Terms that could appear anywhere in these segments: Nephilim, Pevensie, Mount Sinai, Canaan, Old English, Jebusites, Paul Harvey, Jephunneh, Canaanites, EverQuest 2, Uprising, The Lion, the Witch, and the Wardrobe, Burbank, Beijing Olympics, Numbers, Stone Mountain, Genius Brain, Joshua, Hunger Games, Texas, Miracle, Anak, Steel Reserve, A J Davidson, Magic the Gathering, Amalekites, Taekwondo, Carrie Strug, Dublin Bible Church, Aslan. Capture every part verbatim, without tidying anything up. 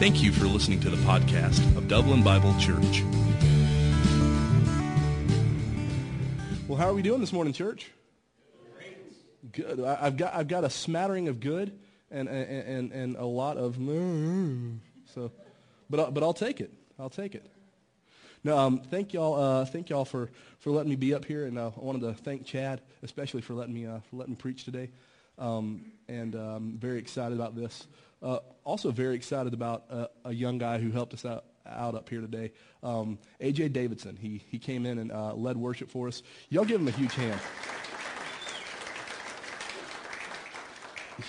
Thank you for listening to the podcast of Dublin Bible Church. Well, how are we doing this morning, church? Great. Good. I've got I've got a smattering of good and and and a lot of so, but but I'll take it. I'll take it. No, um, thank y'all. Uh, thank y'all for, for letting me be up here, and uh, I wanted to thank Chad especially for letting me uh, for letting me preach today. Um, and um, very excited about this. Uh, also, very excited about uh, a young guy who helped us out, out up here today, um, A J Davidson. He he came in and uh, led worship for us. Y'all give him a huge hand.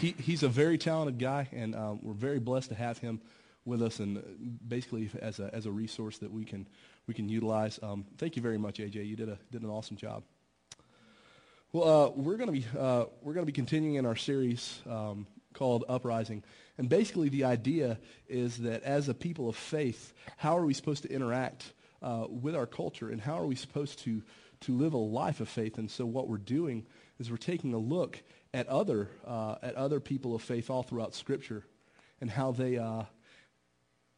He he's a very talented guy, and um, we're very blessed to have him with us, and basically as a as a resource that we can we can utilize. Um, thank you very much, A J. You did a did an awesome job. Well, uh, we're gonna be uh, we're gonna be continuing in our series um, called Uprising, and basically the idea is that as a people of faith, how are we supposed to interact uh, with our culture, and how are we supposed to to live a life of faith? And so what we're doing is we're taking a look at other uh, at other people of faith all throughout Scripture, and how they. Uh,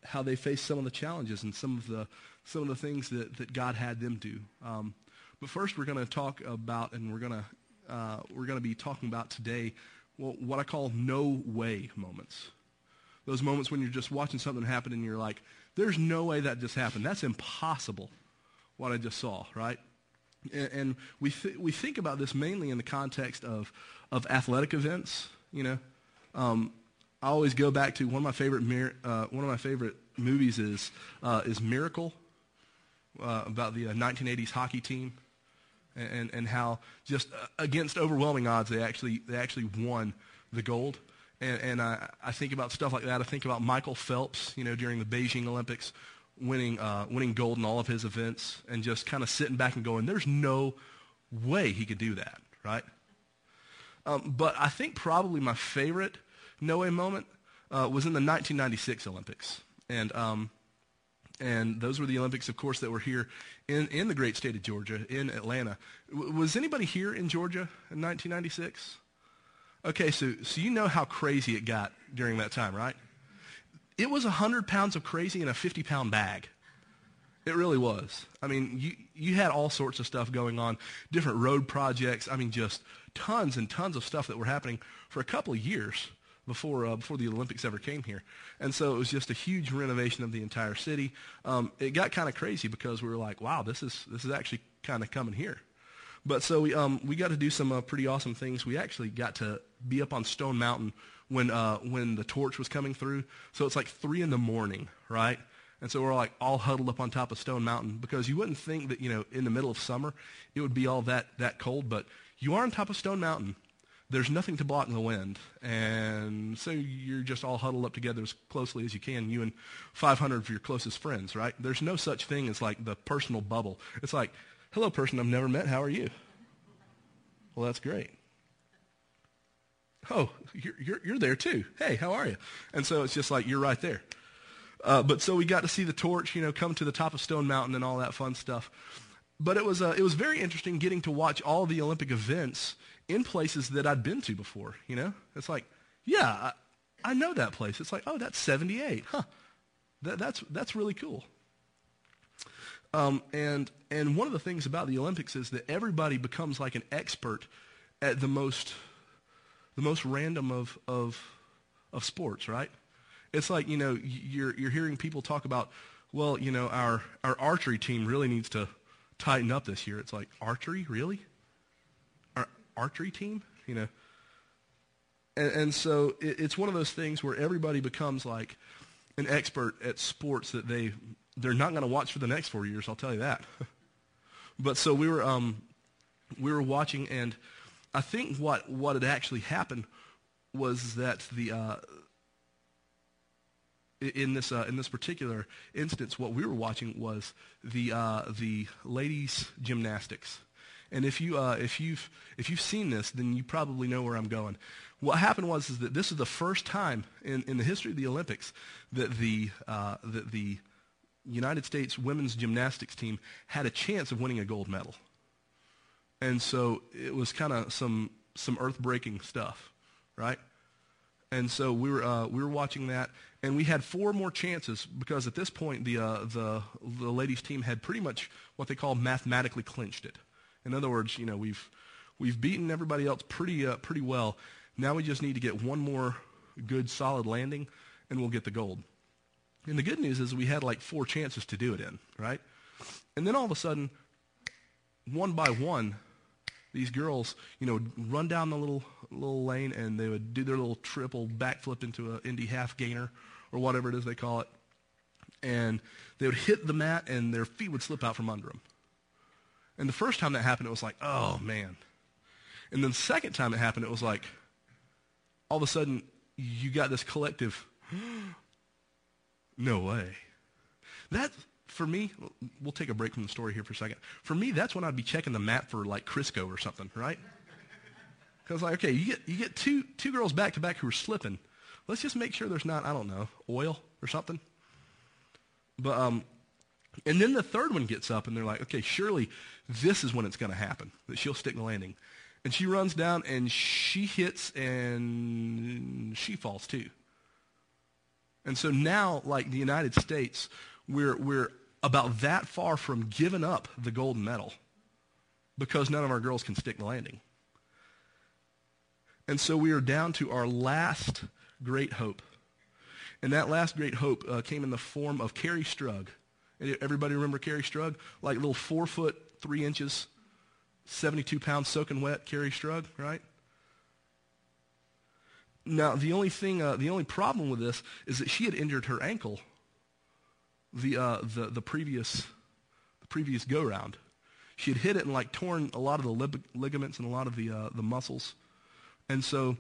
how they faced some of the challenges and some of the some of the things that, that God had them do. Um, but first, we're going to talk about, and we're going to uh, we're going to be talking about today, well, what I call no way moments. Those moments when you're just watching something happen and you're like, "There's no way that just happened. That's impossible. What I just saw, right?" And, and we th- we think about this mainly in the context of of athletic events, you know. Um, I always go back to one of my favorite uh, one of my favorite movies is uh, is Miracle uh, about the uh, nineteen eighties hockey team and, and and how just against overwhelming odds they actually they actually won the gold, and and I, I think about stuff like that. I think about Michael Phelps, you know, during the Beijing Olympics winning uh, winning gold in all of his events, and just kind of sitting back and going, "There's no way he could do that," right? Um, but I think probably my favorite no way moment uh, was in the nineteen ninety-six Olympics, and um, and those were the Olympics, of course, that were here in, in the great state of Georgia, in Atlanta. W- was anybody here in Georgia in nineteen ninety-six? Okay, so so you know how crazy it got during that time, right? It was one hundred pounds of crazy in a fifty-pound bag. It really was. I mean, you you had all sorts of stuff going on, different road projects. I mean, just tons and tons of stuff that were happening for a couple of years before uh, before the Olympics ever came here. And so it was just a huge renovation of the entire city. Um, it got kind of crazy because we were like, wow, this is this is actually kind of coming here. But so we um, we got to do some uh, pretty awesome things. We actually got to be up on Stone Mountain when uh, when the torch was coming through. So it's like three in the morning, right? And so we're like all huddled up on top of Stone Mountain, because you wouldn't think that, you know, in the middle of summer it would be all that, that cold, but you are on top of Stone Mountain. There's nothing to block in the wind, and so you're just all huddled up together as closely as you can, you and five hundred of your closest friends, right? There's no such thing as like the personal bubble. It's like, hello, person I've never met, how are you? Well, that's great. Oh, you're, you're, you're there too. Hey, how are you? And so it's just like you're right there. Uh, but so we got to see the torch, you know, come to the top of Stone Mountain and all that fun stuff. But it was uh, it was very interesting getting to watch all the Olympic events in places that I'd been to before, you know? It's like, yeah, I, I know that place. It's like, oh, that's seventy-eight. Huh. That, that's that's really cool. Um, and and one of the things about the Olympics is that everybody becomes like an expert at the most the most random of of of sports, right? It's like, you know, you're you're hearing people talk about, well, you know, our our archery team really needs to tighten up this year. It's like, archery, really? Our archery team, you know? And, and so it, it's one of those things where everybody becomes like an expert at sports that they, they're not going to watch for the next four years, I'll tell you that. But so we were, um, we were watching, and I think what, what had actually happened was that the, uh, In this uh, in this particular instance, what we were watching was the uh, the ladies' gymnastics, and if you uh, if you've if you've seen this, then you probably know where I'm going. What happened was is that this is the first time in, in the history of the Olympics that the uh, that the United States women's gymnastics team had a chance of winning a gold medal, and so it was kind of some some earth-breaking stuff, right? And so we were uh, we were watching that, and we had four more chances because at this point the uh, the the ladies' team had pretty much what they call mathematically clinched it. In other words, you know, we've we've beaten everybody else pretty uh, pretty well. Now we just need to get one more good solid landing, and we'll get the gold. And the good news is we had like four chances to do it in, right? And then all of a sudden, one by one, these girls, you know, run down the little little lane, and they would do their little triple backflip into an Indy half gainer or whatever it is they call it. And they would hit the mat, and their feet would slip out from under them. And the first time that happened, it was like, oh, man. And then the second time it happened, it was like, all of a sudden, you got this collective, no way. That, for me, we'll take a break from the story here for a second. For me, that's when I'd be checking the map for, like, Crisco or something, right? Because, like, okay, you get you get two two girls back-to-back who are slipping. Let's just make sure there's not, I don't know, oil or something. But um, and then the third one gets up, and they're like, okay, surely this is when it's going to happen, that she'll stick the landing. And she runs down, and she hits, and she falls, too. And so now, like the United States, we're we're about that far from giving up the gold medal because none of our girls can stick the landing. And so we are down to our last great hope. And that last great hope uh, came in the form of Carrie Strug. Everybody remember Carrie Strug? Like little four foot, three inches, seventy-two pounds, soaking wet, Carrie Strug, right? Now, the only thing, uh, the only problem with this is that she had injured her ankle the uh, the, the previous the previous go-round. She had hit it and, like, torn a lot of the lig- ligaments and a lot of the uh, the muscles. And so,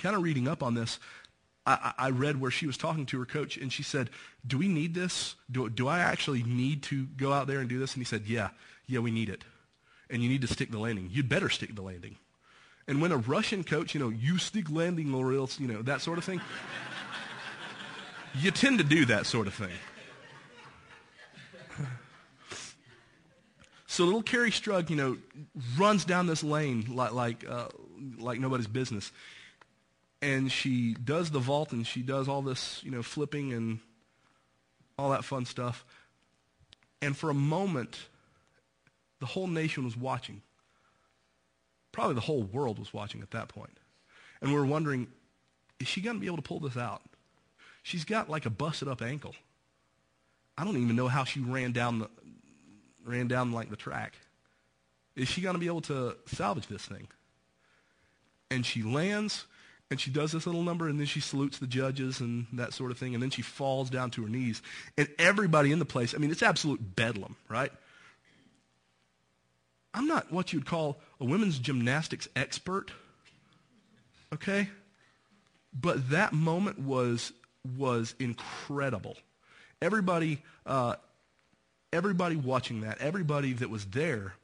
kind of reading up on this, I, I read where she was talking to her coach, and she said, do we need this? Do, do I actually need to go out there and do this? And he said, yeah, yeah, we need it. And you need to stick the landing. You'd better stick the landing. And when a Russian coach, you know, you stick landing or else, you know, that sort of thing, you tend to do that sort of thing. So little Carrie Strug, you know, runs down this lane like like uh, like nobody's business. And she does the vault, and she does all this, you know, flipping and all that fun stuff. And for a moment, the whole nation was watching. Probably the whole world was watching at that point. And we were wondering, is she going to be able to pull this out? She's got like a busted up ankle. I don't even know how she ran down the, ran down like the track. Is she going to be able to salvage this thing? And she lands, and she does this little number, and then she salutes the judges and that sort of thing, and then she falls down to her knees. And everybody in the place, I mean, it's absolute bedlam, right? I'm not what you'd call a women's gymnastics expert, okay? But that moment was was incredible. Everybody, uh, everybody watching that, everybody that was there,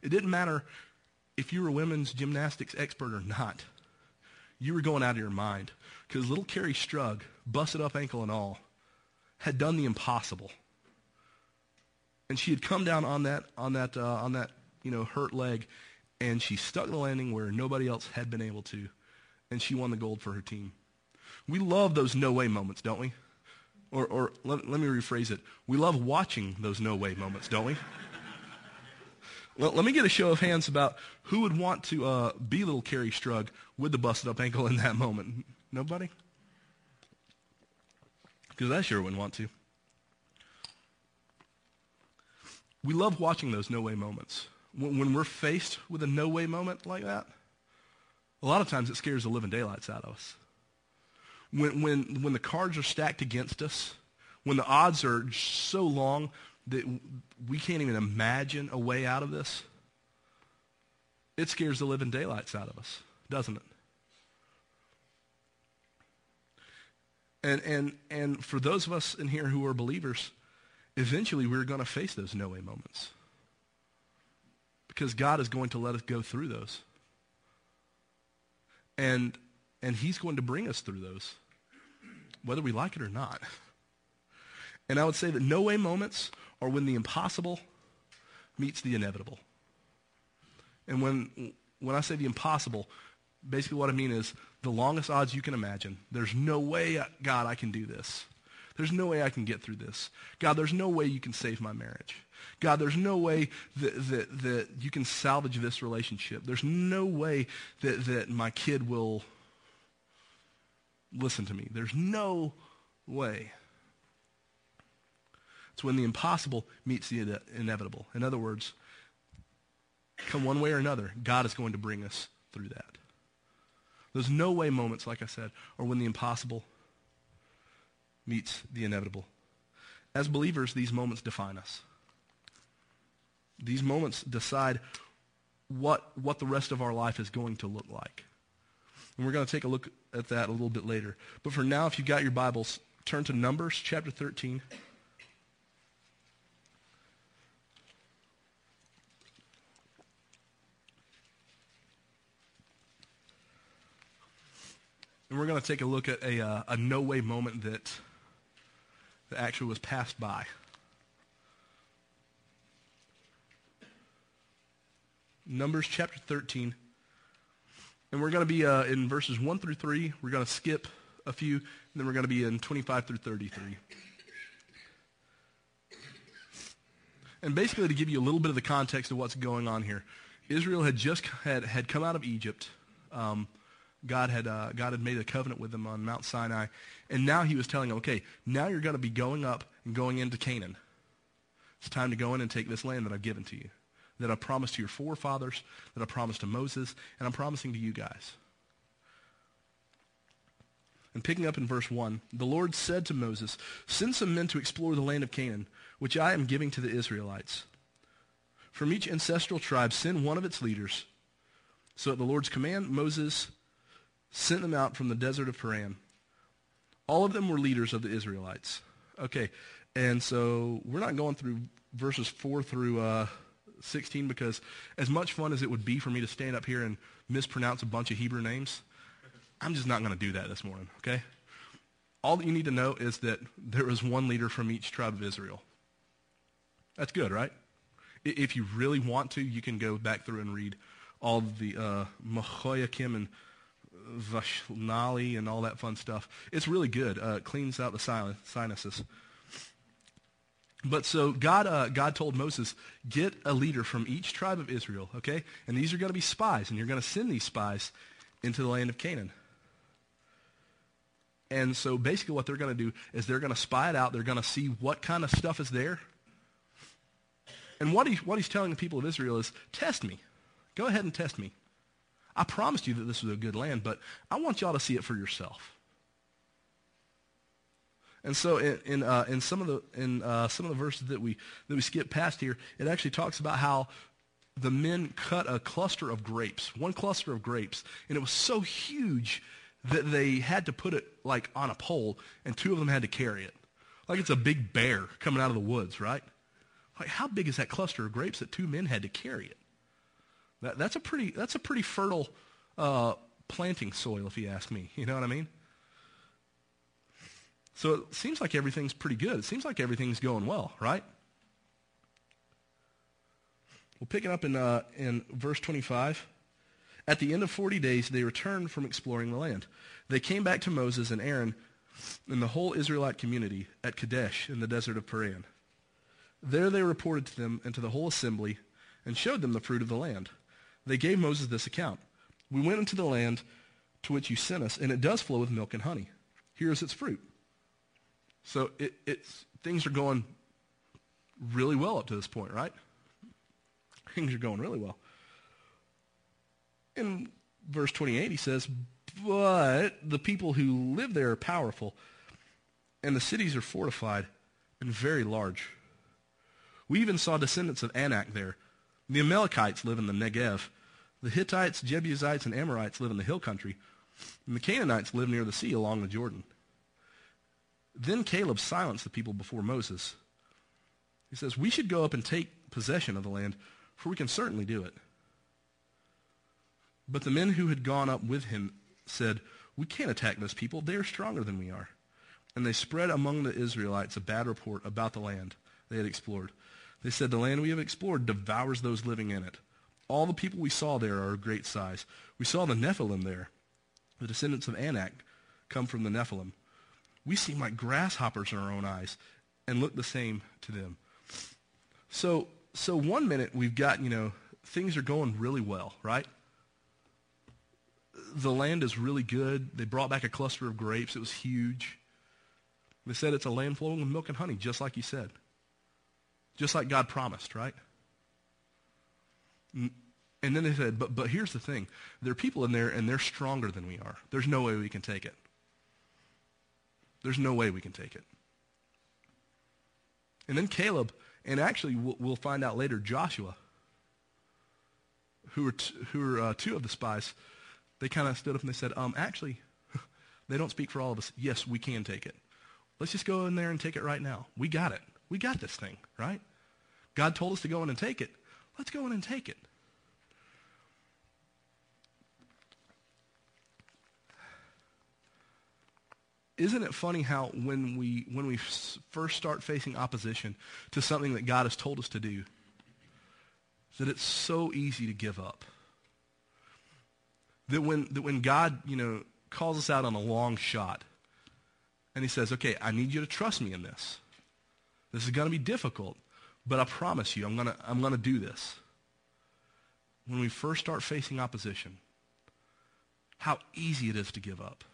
it didn't matter if you were a women's gymnastics expert or not. You were going out of your mind because little Carrie Strug, busted up ankle and all, had done the impossible. And she had come down on that, on that, uh, on that, you know, hurt leg, and she stuck the landing where nobody else had been able to, and she won the gold for her team. We love those no-way moments, don't we? Or, or let, let me rephrase it. We love watching those no-way moments, don't we? Let, let me get a show of hands about who would want to uh, be little Carrie Strug with the busted-up ankle in that moment. Nobody? Because I sure wouldn't want to. We love watching those no-way moments. When, when we're faced with a no-way moment like that, a lot of times it scares the living daylights out of us. When, when, when the cards are stacked against us, when the odds are so long that we can't even imagine a way out of this, it scares the living daylights out of us, doesn't it? And, and, and for those of us in here who are believers, eventually, we're going to face those no-way moments because God is going to let us go through those. And, and he's going to bring us through those, whether we like it or not. And I would say that no-way moments are when the impossible meets the inevitable. And when, when I say the impossible, basically what I mean is the longest odds you can imagine. There's no way, God, I can do this. There's no way I can get through this. God, there's no way you can save my marriage. God, there's no way that, that, that you can salvage this relationship. There's no way that, that my kid will listen to me. There's no way. It's when the impossible meets the inevitable. In other words, come one way or another, God is going to bring us through that. Those no way moments, like I said, are when the impossible meets the inevitable. As believers, these moments define us. These moments decide what, what the rest of our life is going to look like. And we're going to take a look at that a little bit later. But for now, if you've got your Bibles, turn to Numbers chapter thirteen. And we're going to take a look at a, uh, a no-way moment that, that actually was passed by. Numbers chapter thirteen. And we're going to be uh, in verses one through three. We're going to skip a few, and then we're going to be in twenty-five through thirty-three. And basically to give you a little bit of the context of what's going on here, Israel had just had, had come out of Egypt. Um... God had uh, God had made a covenant with them on Mount Sinai, and now he was telling them, okay, now you're going to be going up and going into Canaan. It's time to go in and take this land that I've given to you, that I promised to your forefathers, that I promised to Moses, and I'm promising to you guys. And picking up in verse one, the Lord said to Moses, send some men to explore the land of Canaan, which I am giving to the Israelites. From each ancestral tribe, send one of its leaders. So at the Lord's command, Moses sent them out from the desert of Paran. All of them were leaders of the Israelites. Okay, and so we're not going through verses four through sixteen because as much fun as it would be for me to stand up here and mispronounce a bunch of Hebrew names, I'm just not going to do that this morning, okay? All that you need to know is that there was one leader from each tribe of Israel. That's good, right? If you really want to, you can go back through and read all the uh, Mahoyakim and Vashnali and all that fun stuff. It's really good. Uh, it cleans out the sin- sinuses. But so God, uh, God told Moses, get a leader from each tribe of Israel, okay? And these are going to be spies, and you're going to send these spies into the land of Canaan. And so basically what they're going to do is they're going to spy it out. They're going to see what kind of stuff is there. And what he, what he's telling the people of Israel is, test me. Go ahead and test me. I promised you that this was a good land, but I want y'all to see it for yourself. And so, in in, uh, in some of the in uh, some of the verses that we that we skip past here, it actually talks about how the men cut a cluster of grapes, one cluster of grapes, and it was so huge that they had to put it like on a pole, and two of them had to carry it, like it's a big bear coming out of the woods, right? Like how big is that cluster of grapes that two men had to carry it? That, that's a pretty that's a pretty fertile uh, planting soil, if you ask me. You know what I mean? So it seems like everything's pretty good. It seems like everything's going well, right? Well, picking up in uh, in verse twenty-five, at the end of forty days they returned from exploring the land. They came back to Moses and Aaron and the whole Israelite community at Kadesh in the desert of Paran. There they reported to them and to the whole assembly and showed them the fruit of the land. They gave Moses this account. We went into the land to which you sent us, and it does flow with milk and honey. Here is its fruit. So it, it's, things are going really well up to this point, right? Things are going really well. In verse twenty-eight, he says, but the people who live there are powerful, and the cities are fortified and very large. We even saw descendants of Anak there. The Amalekites live in the Negev. The Hittites, Jebusites, and Amorites live in the hill country. And the Canaanites live near the sea along the Jordan. Then Caleb silenced the people before Moses. He says, we should go up and take possession of the land, for we can certainly do it. But the men who had gone up with him said, we can't attack those people. They are stronger than we are. And they spread among the Israelites a bad report about the land they had explored. They said, the land we have explored devours those living in it. All the people we saw there are of great size. We saw the Nephilim there, The descendants of Anak come from the Nephilim. We seem like grasshoppers in our own eyes and look the same to them. So, so one minute we've got, you know, things are going really well, right? The land is really good. They brought back a cluster of grapes. It was huge. They said it's a land flowing with milk and honey, just like he said. Just like God promised, right? And then they said, but, but here's the thing. There are people in there, and they're stronger than we are. There's no way we can take it. There's no way we can take it. And then Caleb, and actually we'll, we'll find out later, Joshua, who are, t- who are uh, two of the spies, they kind of stood up and they said, um, actually, they don't speak for all of us. Yes, we can take it. Let's just go in there and take it right now. We got it. We got this thing, right? God told us to go in and take it. Let's go in and take it. Isn't it funny how when we when we first start facing opposition to something that God has told us to do, that it's so easy to give up? That when that when God, you know, calls us out on a long shot, and he says, okay, I need you to trust me in this. This is going to be difficult, but I promise you, I'm going to I'm going to do this. When we first start facing opposition, how easy it is to give up.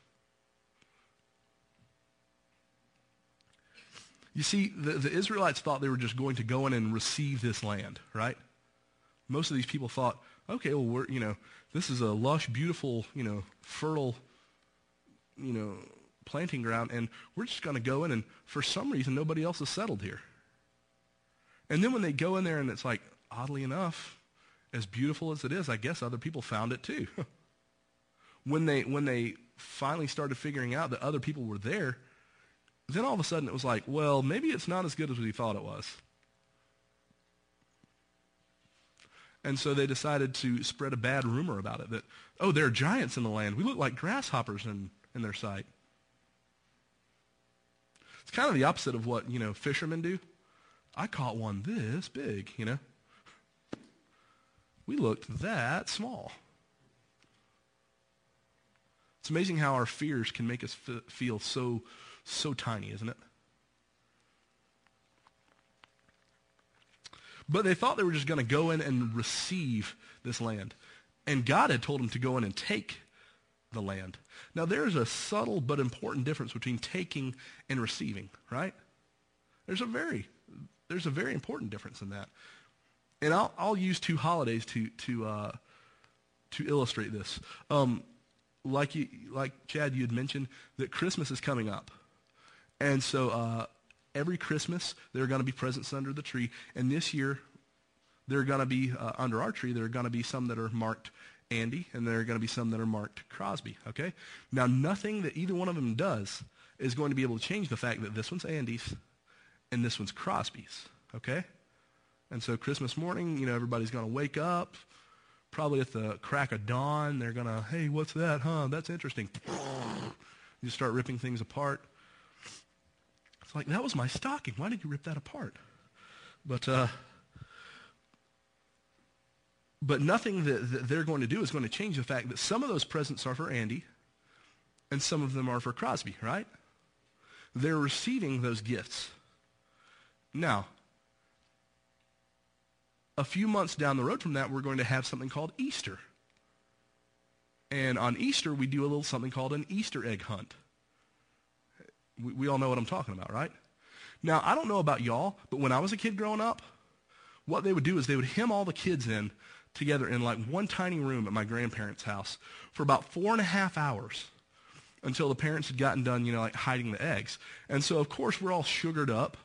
You see, the, the Israelites thought they were just going to go in and receive this land, right? Most of these people thought, okay, well, we're, you know, this is a lush, beautiful, you know, fertile, you know, planting ground, and we're just going to go in, and for some reason, nobody else has settled here. And then when they go in there, and it's like, oddly enough, as beautiful as it is, I guess other people found it too. When they when they finally started figuring out that other people were there, then all of a sudden it was like, well, maybe it's not as good as we thought it was. And so they decided to spread a bad rumor about it, that, oh, there are giants in the land. We look like grasshoppers in, in their sight. It's kind of the opposite of what, you know, fishermen do. I caught one this big, you know. We looked that small. It's amazing how our fears can make us f- feel so, so tiny, isn't it? But they thought they were just going to go in and receive this land. And God had told them to go in and take the land. Now, there's a subtle but important difference between taking and receiving, right? There's a very, there's a very important difference in that. And I'll, I'll use two holidays to to uh, to illustrate this. Um, like you, like Chad, you had mentioned that Christmas is coming up, and so uh, every Christmas there are going to be presents under the tree. And this year, there are going to be uh, under our tree there are going to be some that are marked Andy, and there are going to be some that are marked Crosby, okay? Now, nothing that either one of them does is going to be able to change the fact that this one's Andy's and this one's Crosby's, okay? And so Christmas morning, you know, everybody's going to wake up, probably at the crack of dawn, they're going to, hey, what's that, huh? That's interesting. You start ripping things apart. It's like, that was my stocking. Why did you rip that apart? But, uh, But nothing that, that they're going to do is going to change the fact that some of those presents are for Andy and some of them are for Crosby, right? They're receiving those gifts. Now, a few months down the road from that, we're going to have something called Easter. And on Easter, we do a little something called an Easter egg hunt. We, we all know what I'm talking about, right? Now, I don't know about y'all, but when I was a kid growing up, what they would do is they would hem all the kids in together in like one tiny room at my grandparents' house for about four and a half hours until the parents had gotten done, you know, like hiding the eggs. And so, of course, we're all sugared up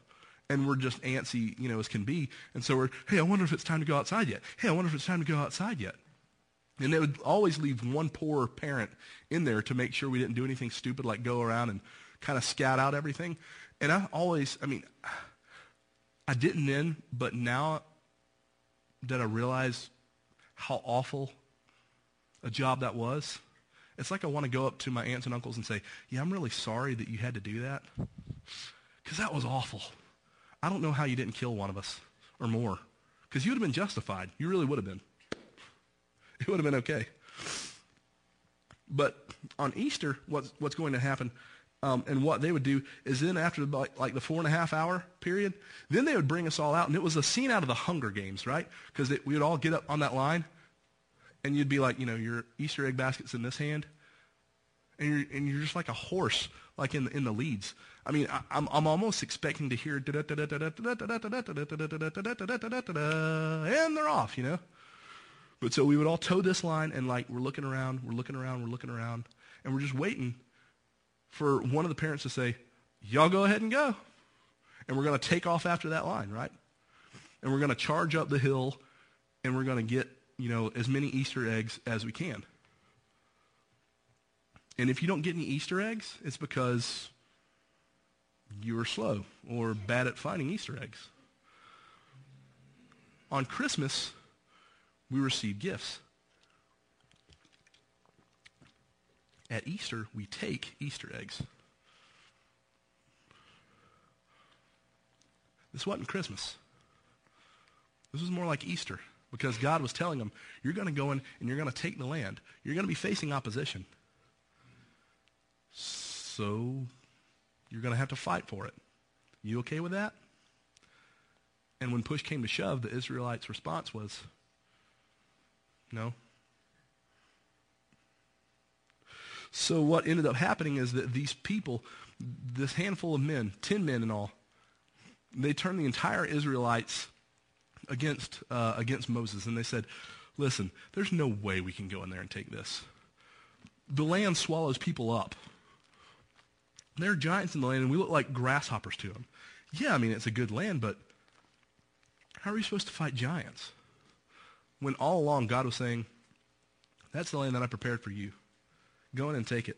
and we're just antsy, you know, as can be. And so we're, hey, I wonder if it's time to go outside yet. Hey, I wonder if it's time to go outside yet. And they would always leave one poor parent in there to make sure we didn't do anything stupid like go around and kind of scout out everything. And I always, I mean, I didn't then, but now that I realize how awful a job that was, it's like I want to go up to my aunts and uncles and say, yeah, I'm really sorry that you had to do that, because that was awful. I don't know how you didn't kill one of us or more, because you would have been justified. You really would have been. It would have been okay. But on Easter, what's, what's going to happen, um, and what they would do is then after the, like, like the four and a half hour period, then they would bring us all out. And it was a scene out of the Hunger Games, right? Because we would all get up on that line, and you'd be like, you know, your Easter egg basket's in this hand. And you're, and you're just like a horse, like in the, in the leads. I mean, I, I'm, I'm almost expecting to hear, and they're off, you know. But so we would all toe this line, and like we're looking around, we're looking around, we're looking around, and we're just waiting for one of the parents to say, y'all go ahead and go. And we're going to take off after that line, right? And we're going to charge up the hill, and we're going to get, you know, as many Easter eggs as we can. And if you don't get any Easter eggs, it's because you were slow or bad at finding Easter eggs. On Christmas, we receive gifts. At Easter, we take Easter eggs. This wasn't Christmas. This was more like Easter, because God was telling them, you're going to go in and you're going to take the land. You're going to be facing opposition. So you're going to have to fight for it. You okay with that? And when push came to shove, the Israelites' response was, no. So what ended up happening is that these people, this handful of men, ten men in all, they turned the entire Israelites against, uh, against Moses. And they said, listen, there's no way we can go in there and take this. The land swallows people up. They're giants in the land, and we look like grasshoppers to them. Yeah, I mean, it's a good land, but how are we supposed to fight giants? When all along God was saying, that's the land that I prepared for you. Go in and take it.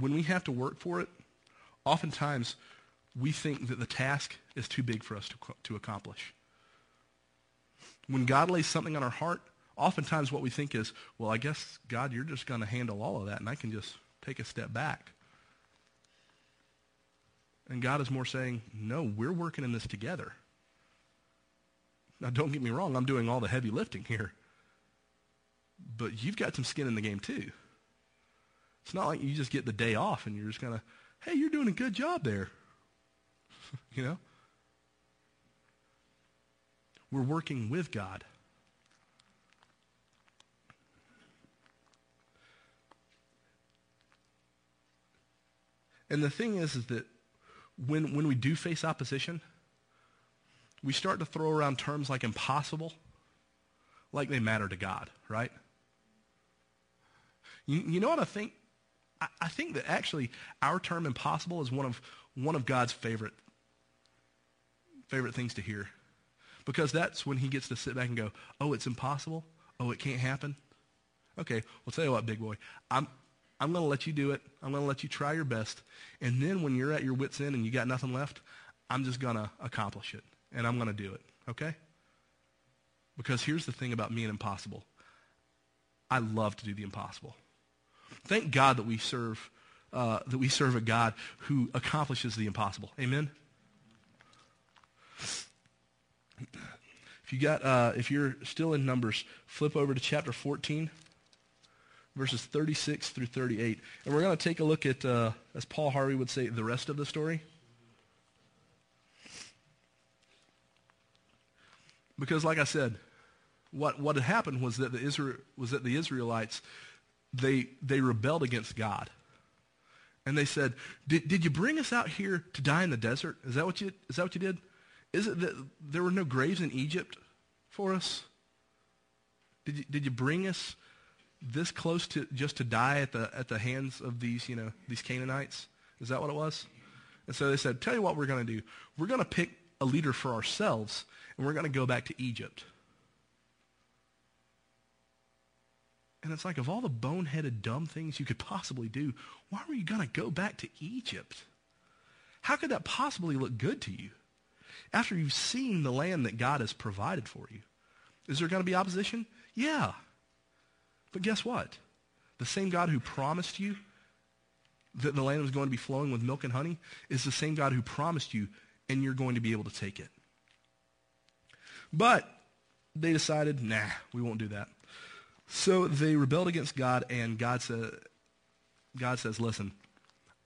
When we have to work for it, oftentimes we think that the task is too big for us to, to accomplish. When God lays something on our heart, oftentimes what we think is, well, I guess, God, you're just going to handle all of that, and I can just take a step back. And God is more saying, no, we're working in this together. Now, don't get me wrong. I'm doing all the heavy lifting here. But you've got some skin in the game, too. It's not like you just get the day off, and you're just going to, hey, you're doing a good job there. You know? We're working with God. And the thing is, is that when, when we do face opposition, we start to throw around terms like impossible, like they matter to God, right? You, you know what I think? I, I think that actually our term impossible is one of, one of God's favorite, favorite things to hear. Because that's when he gets to sit back and go, oh, it's impossible? Oh, it can't happen? Okay, well, tell you what, big boy. I'm I'm going to let you do it. I'm going to let you try your best. And then when you're at your wit's end and you got nothing left, I'm just going to accomplish it. And I'm going to do it, okay? Because here's the thing about me and impossible. I love to do the impossible. Thank God that we serve, uh, that we serve a God who accomplishes the impossible. Amen? If you got, uh, if you're still in Numbers, flip over to chapter fourteen, verses thirty-six through thirty-eight, and we're going to take a look at, uh, as Paul Harvey would say, the rest of the story, because, like I said, what what had happened was that the Israel was that the Israelites they they rebelled against God, and they said, "Did did you bring us out here to die in the desert? Is that what you is that what you did?" Is it that there were no graves in Egypt for us? Did you, did you bring us this close to just to die at the at the hands of these, you know, these Canaanites? Is that what it was? And so they said, tell you what we're going to do. We're going to pick a leader for ourselves, and we're going to go back to Egypt. And it's like, of all the boneheaded, dumb things you could possibly do, why were you going to go back to Egypt? How could that possibly look good to you? After you've seen the land that God has provided for you, is there going to be opposition? Yeah. But guess what? The same God who promised you that the land was going to be flowing with milk and honey is the same God who promised you and you're going to be able to take it. But they decided, nah, we won't do that. So they rebelled against God, and God said, God says, listen,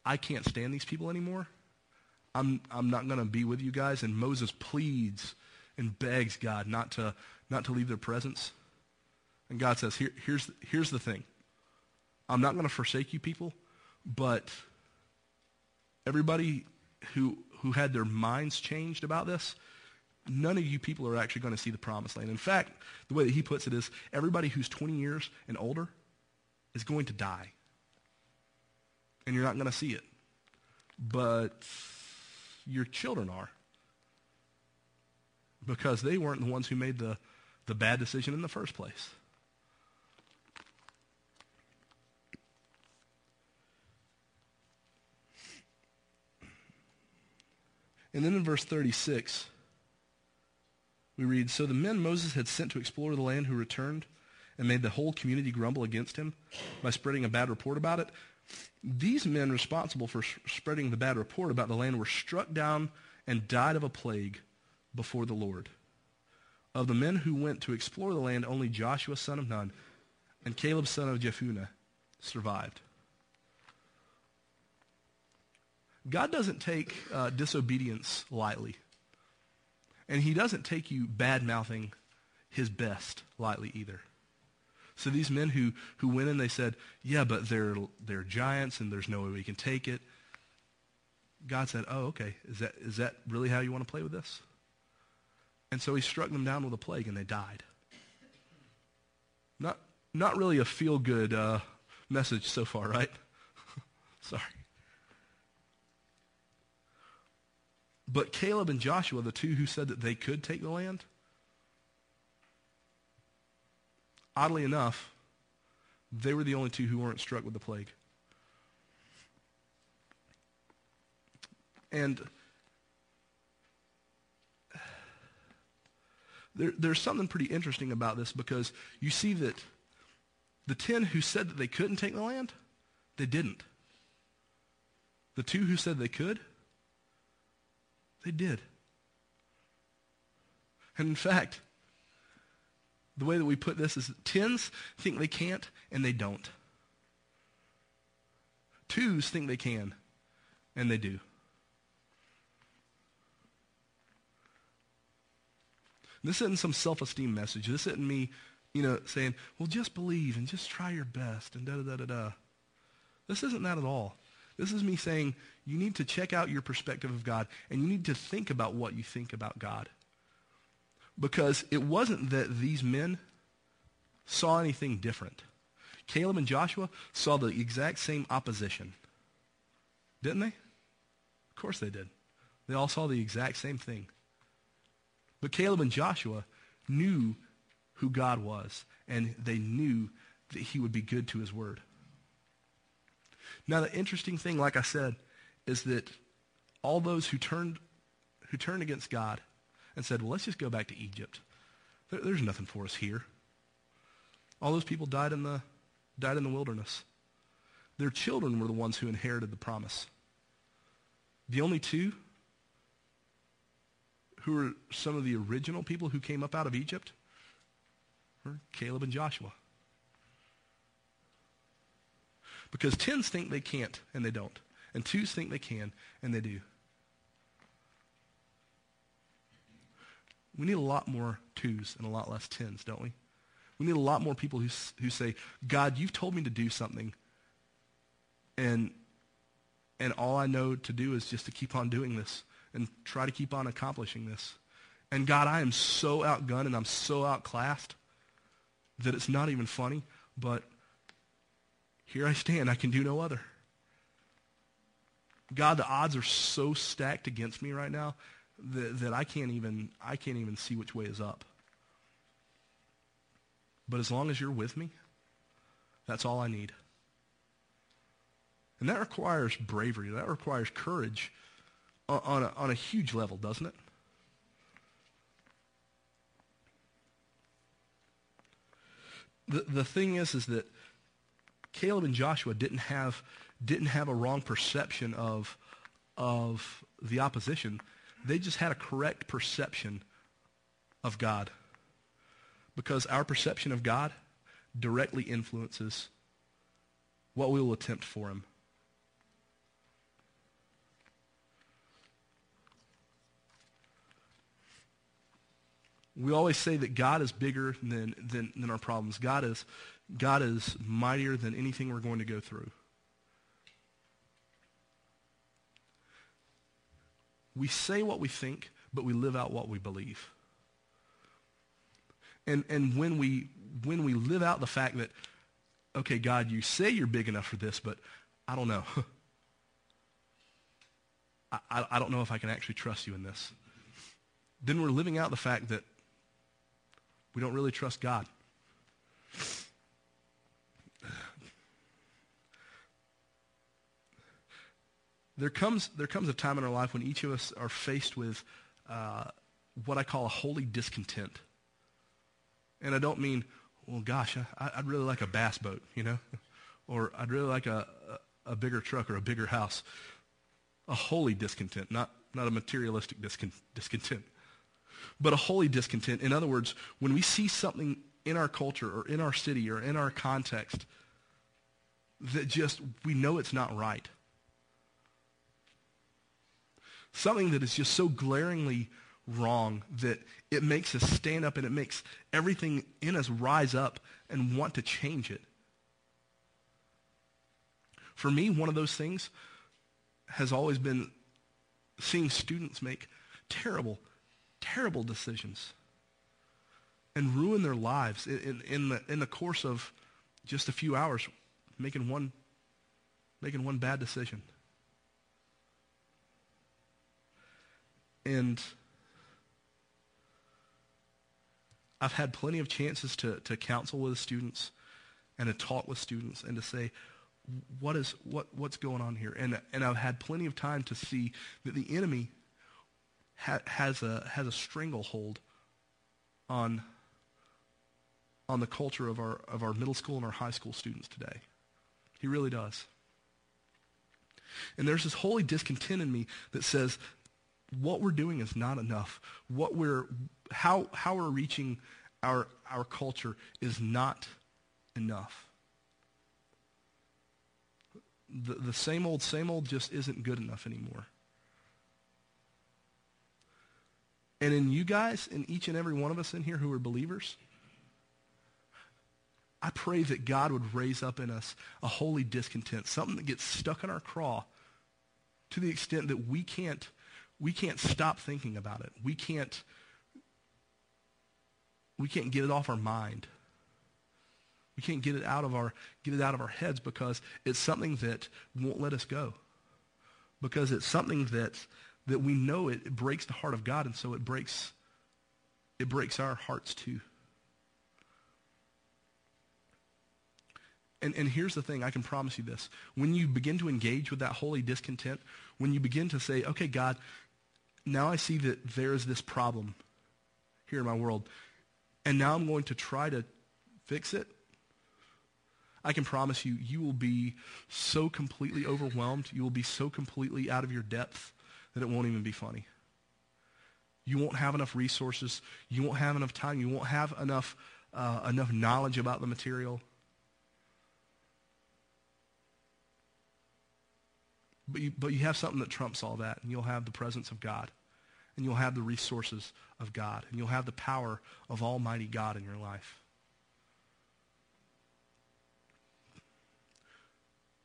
I can't stand these people anymore. I'm, I'm not going to be with you guys. And Moses pleads and begs God not to, not to leave their presence. And God says, Here, here's, here's the thing. I'm not going to forsake you people, but everybody who, who had their minds changed about this, none of you people are actually going to see the promised land. In fact, the way that he puts it is, everybody who's twenty years and older is going to die. And you're not going to see it. But your children are. Because they weren't the ones who made the, the bad decision in the first place. And then in verse thirty-six, we read, so the men Moses had sent to explore the land who returned and made the whole community grumble against him by spreading a bad report about it. These men responsible for spreading the bad report about the land were struck down and died of a plague before the Lord. Of the men who went to explore the land, only Joshua son of Nun and Caleb son of Jephunneh survived. God doesn't take uh, disobedience lightly. And he doesn't take you bad-mouthing his best lightly either. So these men who, who went in, they said, yeah, but they're, they're giants and there's no way we can take it. God said, oh, okay, is that, is that really how you want to play with this? And so he struck them down with a plague and they died. Not, not really a feel-good uh, message so far, right? Sorry. But Caleb and Joshua, the two who said that they could take the land, oddly enough, they were the only two who weren't struck with the plague. And there, there's something pretty interesting about this, because you see that the ten who said that they couldn't take the land, they didn't. The two who said they could, they did. And in fact, the way that we put this is tens think they can't and they don't. Twos think they can and they do. This isn't some self-esteem message. This isn't me, you know, saying, well, just believe and just try your best and da-da-da-da-da. This isn't that at all. This is me saying you need to check out your perspective of God, and you need to think about what you think about God. Because it wasn't that these men saw anything different. Caleb and Joshua saw the exact same opposition. Didn't they? Of course they did. They all saw the exact same thing. But Caleb and Joshua knew who God was, and they knew that he would be good to his word. Now, the interesting thing, like I said, is that all those who turned, who turned against God and said, well, let's just go back to Egypt. There, there's nothing for us here. All those people died in the, died in the wilderness. Their children were the ones who inherited the promise. The only two who were some of the original people who came up out of Egypt were Caleb and Joshua. Because tens think they can't, and they don't. And twos think they can, and they do. We need a lot more twos and a lot less tens, don't we? We need a lot more people who who say, God, you've told me to do something, and and all I know to do is just to keep on doing this and try to keep on accomplishing this. And God, I am so outgunned and I'm so outclassed that it's not even funny, but here I stand, I can do no other. God, the odds are so stacked against me right now that, that I can't even I can't even see which way is up. But as long as you're with me, that's all I need. And that requires bravery. That requires courage on a, on a huge level, doesn't it? The the thing is, is that Caleb and Joshua didn't have didn't have a wrong perception of of the opposition. They just had a correct perception of God, because our perception of God directly influences what we will attempt for him. We always say that God is bigger than, than, than our problems. God is, God is mightier than anything we're going to go through. We say what we think, but we live out what we believe. And and when we when we live out the fact that, okay, God, you say you're big enough for this, but I don't know. I, I, I don't know if I can actually trust you in this. Then we're living out the fact that we don't really trust God. There comes, there comes a time in our life when each of us are faced with uh, what I call a holy discontent. And I don't mean, well, gosh, I, I'd really like a bass boat, you know, or I'd really like a, a bigger truck or a bigger house. A holy discontent, not, not a materialistic discon, discontent, but a holy discontent. In other words, when we see something in our culture or in our city or in our context that just, we know it's not right. Something that is just so glaringly wrong that it makes us stand up and it makes everything in us rise up and want to change it. For me, one of those things has always been seeing students make terrible, terrible decisions and ruin their lives in, in, in the in the course of just a few hours, making one making one bad decision. And I've had plenty of chances to, to counsel with students and to talk with students and to say, what is what what's going on here? And and I've had plenty of time to see that the enemy ha, has a has a stranglehold on on the culture of our of our middle school and our high school students today. He really does. And there's this holy discontent in me that says, what we're doing is not enough. What we're, how how we're reaching our our culture is not enough. The the same old, same old just isn't good enough anymore. And in you guys, in each and every one of us in here who are believers, I pray that God would raise up in us a holy discontent, something that gets stuck in our craw to the extent that we can't We can't stop thinking about it. We can't, we can't get it off our mind. We can't get it out of our get it out of our heads because it's something that won't let us go. Because it's something that that we know it, it breaks the heart of God, and so it breaks it breaks our hearts too. And, and here's the thing, I can promise you this. When you begin to engage with that holy discontent, when you begin to say, okay, God, now I see that there is this problem here in my world, and now I'm going to try to fix it, I can promise you, you will be so completely overwhelmed, you will be so completely out of your depth that it won't even be funny. You won't have enough resources, you won't have enough time, you won't have enough, uh, enough knowledge about the material, But you, but you have something that trumps all that, and you'll have the presence of God, and you'll have the resources of God, and you'll have the power of Almighty God in your life.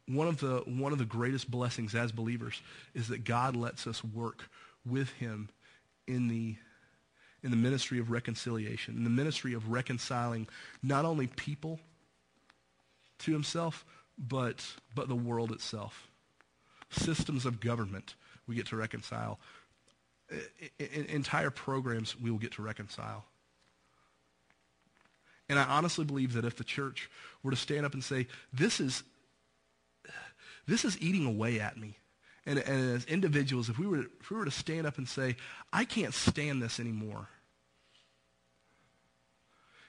One of the, one of the greatest blessings as believers is that God lets us work with him in the, in the ministry of reconciliation, in the ministry of reconciling not only people to himself, but, but the world itself. Systems of government we get to reconcile. Entire programs we will get to reconcile. And I honestly believe that if the church were to stand up and say, this is this is eating away at me. And, and as individuals, if we were if we were to stand up and say, I can't stand this anymore.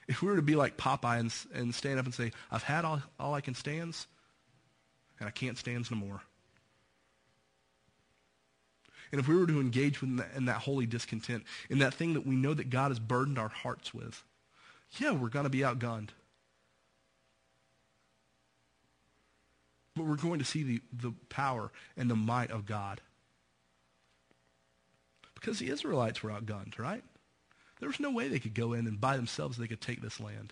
If we were to be like Popeye and, and stand up and say, I've had all, all I can stands, and I can't stands no more. And if we were to engage in that, in that holy discontent, in that thing that we know that God has burdened our hearts with, yeah, we're going to be outgunned. But we're going to see the, the power and the might of God. Because the Israelites were outgunned, right? There was no way they could go in and by themselves they could take this land.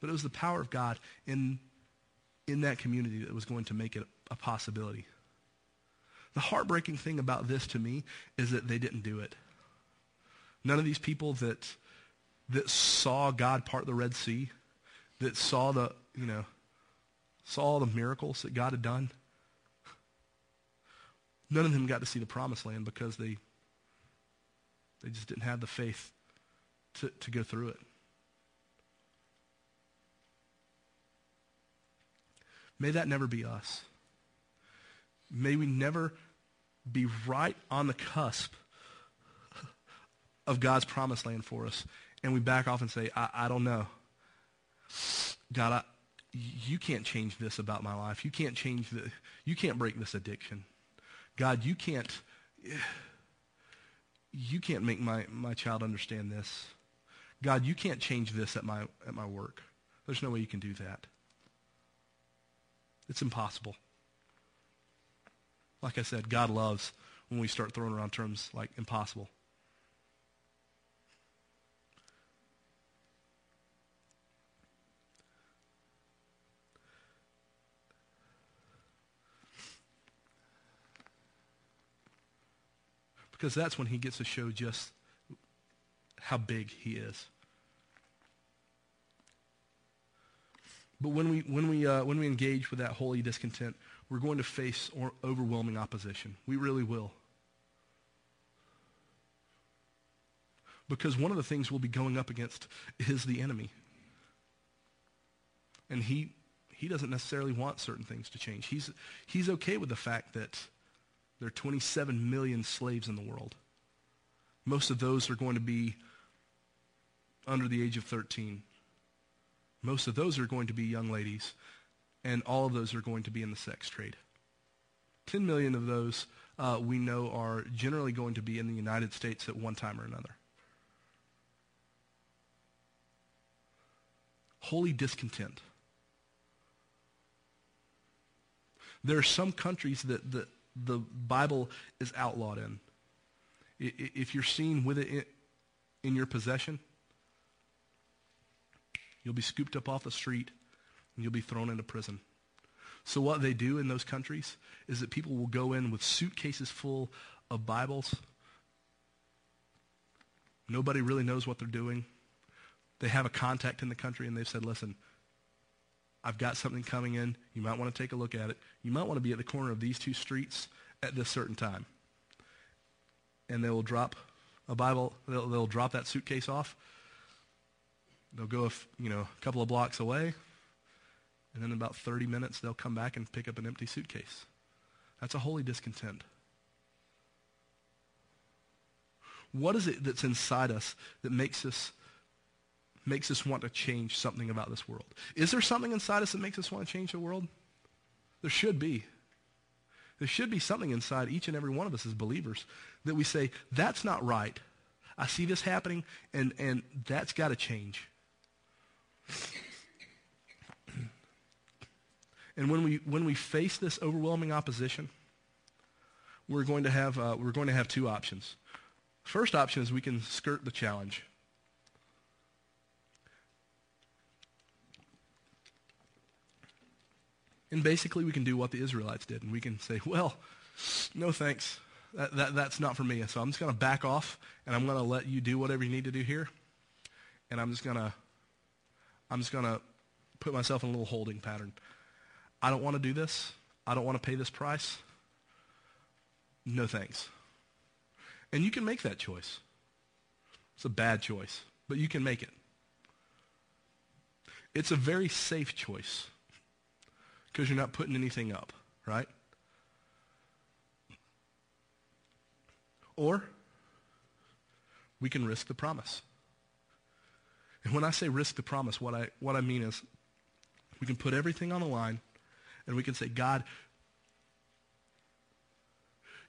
But it was the power of God in, in that community that was going to make it a possibility. The heartbreaking thing about this to me is that they didn't do it. None of these people that that saw God part the Red Sea, that saw the, you know, saw all the miracles that God had done, none of them got to see the promised land because they they just didn't have the faith to, to go through it. May that never be us. May we never be right on the cusp of God's promised land for us, and we back off and say, I, I don't know. God, I, you can't change this about my life. You can't change the, you can't break this addiction. God, you can't, you can't make my, my child understand this. God, you can't change this at my at my work. There's no way you can do that. It's impossible. Like I said, God loves when we start throwing around terms like impossible. Because that's when he gets to show just how big he is. But when we when we uh, when we engage with that holy discontent, we're going to face or overwhelming opposition. We really will. Because one of the things we'll be going up against is the enemy. And he he doesn't necessarily want certain things to change. He's he's okay with the fact that there are twenty-seven million slaves in the world. Most of those are going to be under the age of thirteen. Most of those are going to be young ladies, and all of those are going to be in the sex trade. ten million of those uh, we know are generally going to be in the United States at one time or another. Holy discontent. There are some countries that, that the Bible is outlawed in. If you're seen with it in your possession, you'll be scooped up off the street and you'll be thrown into prison. So what they do in those countries is that people will go in with suitcases full of Bibles. Nobody really knows what they're doing. They have a contact in the country and they've said, listen, I've got something coming in. You might want to take a look at it. You might want to be at the corner of these two streets at this certain time. And they will drop a Bible. They'll, they'll drop that suitcase off. They'll go, you know, a couple of blocks away, and then in about thirty minutes, they'll come back and pick up an empty suitcase. That's a holy discontent. What is it that's inside us that makes us, makes us want to change something about this world? Is there something inside us that makes us want to change the world? There should be. There should be something inside each and every one of us as believers that we say, that's not right. I see this happening, and, and that's got to change. And when we when we face this overwhelming opposition, we're going to have uh, we're going to have two options. First option is we can skirt the challenge. And basically we can do what the Israelites did, and we can say, well, no thanks. That, that that's not for me. So I'm just going to back off, and I'm going to let you do whatever you need to do here. And I'm just going to I'm just going to put myself in a little holding pattern. I don't want to do this. I don't want to pay this price. No thanks. And you can make that choice. It's a bad choice, but you can make it. It's a very safe choice because you're not putting anything up, right? Or we can risk the promise. And when I say risk the promise, what I what I mean is we can put everything on the line and we can say, God,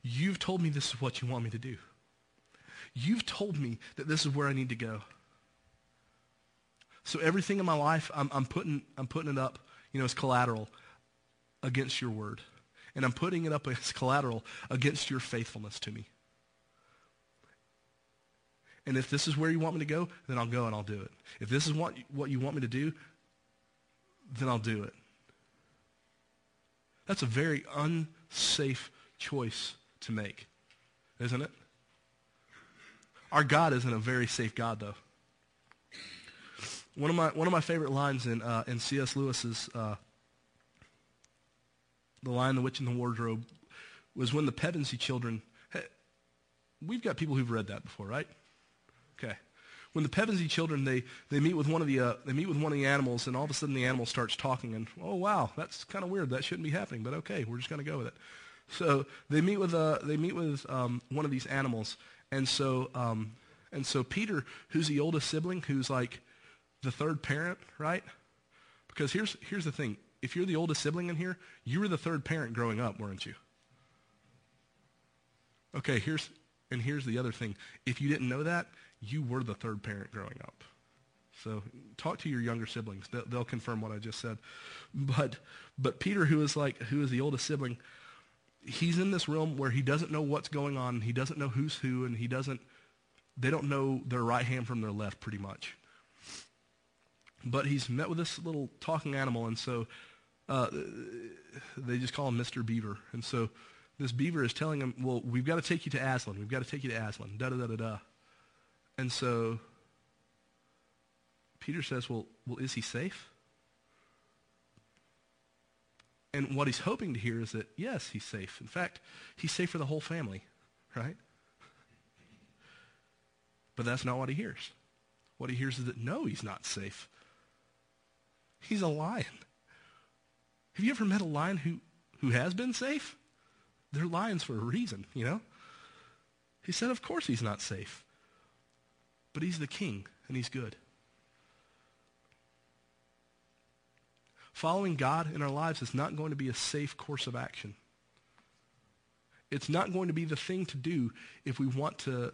You've told me this is what you want me to do. You've told me that this is where I need to go. So everything in my life, I'm, I'm putting, I'm putting it up, you know, as collateral against your word. And I'm putting it up as collateral against your faithfulness to me. And if this is where you want me to go, then I'll go and I'll do it. If this is what, what you want me to do, then I'll do it. That's a very unsafe choice to make, isn't it? Our God isn't a very safe God, though. One of my one of my favorite lines in uh, in C S Lewis's uh, "The Lion, the Witch, and the Wardrobe" was when the Pevensie children. Hey, we've got people who've read that before, right? Okay. When the Pevensie children, they, they meet with one of the uh, they meet with one of the animals, and all of a sudden the animal starts talking, and oh wow, that's kind of weird. That shouldn't be happening, but okay, we're just going to go with it. So they meet with uh, they meet with um, one of these animals, and so um, and so Peter, who's the oldest sibling, who's like the third parent, right? Because here's here's the thing: if you're the oldest sibling in here, you were the third parent growing up, weren't you? Okay, here's and here's the other thing: if you didn't know that, you were the third parent growing up. So talk to your younger siblings. They'll, they'll confirm what I just said. But but Peter, who is like who is the oldest sibling, he's in this realm where he doesn't know what's going on. He doesn't know who's who, and he doesn't, they don't know their right hand from their left pretty much. But he's met with this little talking animal, and so uh, they just call him Mister Beaver. And so this beaver is telling him, well, we've got to take you to Aslan. We've got to take you to Aslan, da-da-da-da-da. And so Peter says, well, well, is he safe? And what he's hoping to hear is that, yes, he's safe. In fact, he's safe for the whole family, right? But that's not what he hears. What he hears is that, no, he's not safe. He's a lion. Have you ever met a lion who, who has been safe? They're lions for a reason, you know? He said, of course he's not safe. But he's the king, and he's good. Following God in our lives is not going to be a safe course of action. It's not going to be the thing to do if we want to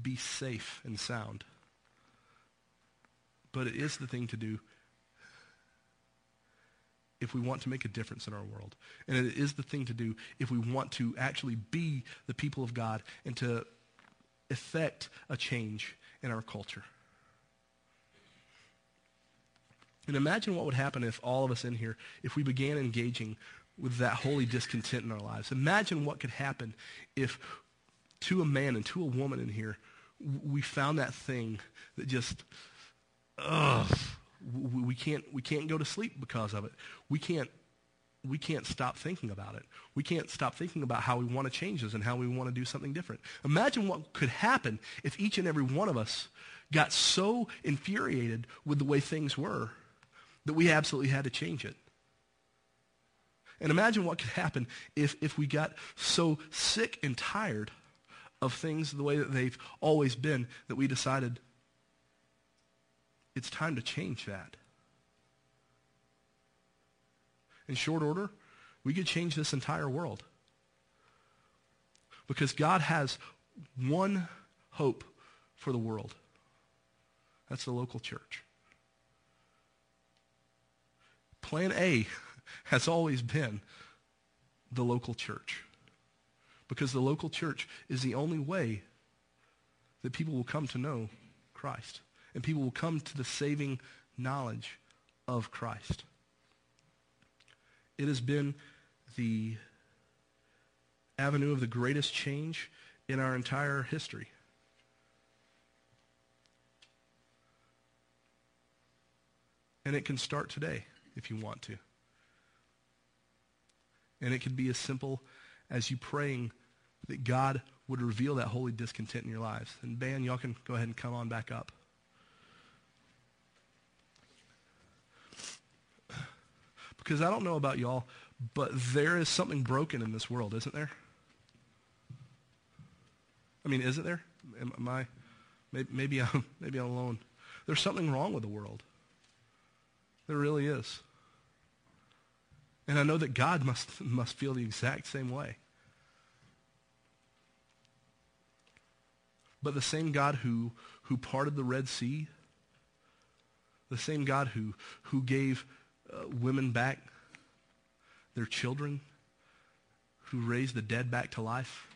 be safe and sound. But it is the thing to do if we want to make a difference in our world. And it is the thing to do if we want to actually be the people of God and to effect a change in our culture. And imagine what would happen if all of us in here, if we began engaging with that holy discontent in our lives. Imagine what could happen if to a man and to a woman in here, we found that thing that just, ugh, we can't, we can't go to sleep because of it. We can't, we can't stop thinking about it. We can't stop thinking about how we want to change this and how we want to do something different. Imagine what could happen if each and every one of us got so infuriated with the way things were that we absolutely had to change it. And imagine what could happen if, if we got so sick and tired of things the way that they've always been that we decided it's time to change that. In short order, we could change this entire world. Because God has one hope for the world. That's the local church. Plan A has always been the local church. Because the local church is the only way that people will come to know Christ. And people will come to the saving knowledge of Christ. It has been the avenue of the greatest change in our entire history. And it can start today if you want to. And it can be as simple as you praying that God would reveal that holy discontent in your lives. And Ben, y'all can go ahead and come on back up. Because I don't know about y'all, but there is something broken in this world, isn't there? I mean, isn't there? Am, am I, maybe, maybe, I'm, maybe I'm alone. There's something wrong with the world. There really is. And I know that God must, must feel the exact same way. But the same God who, who parted the Red Sea, the same God who, who gave uh, women back their children, who raised the dead back to life,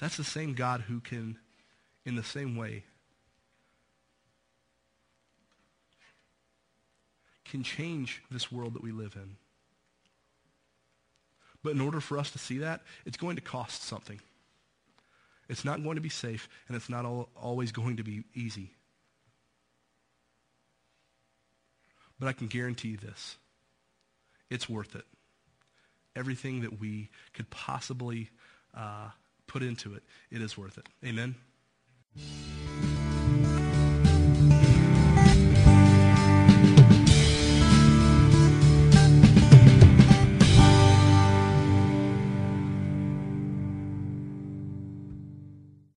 that's the same God who can, in the same way, can change this world that we live in. But in order for us to see that, it's going to cost something. It's not going to be safe, and it's not all, always going to be easy. But I can guarantee you this. It's worth it. Everything that we could possibly uh, put into it, it is worth it. Amen?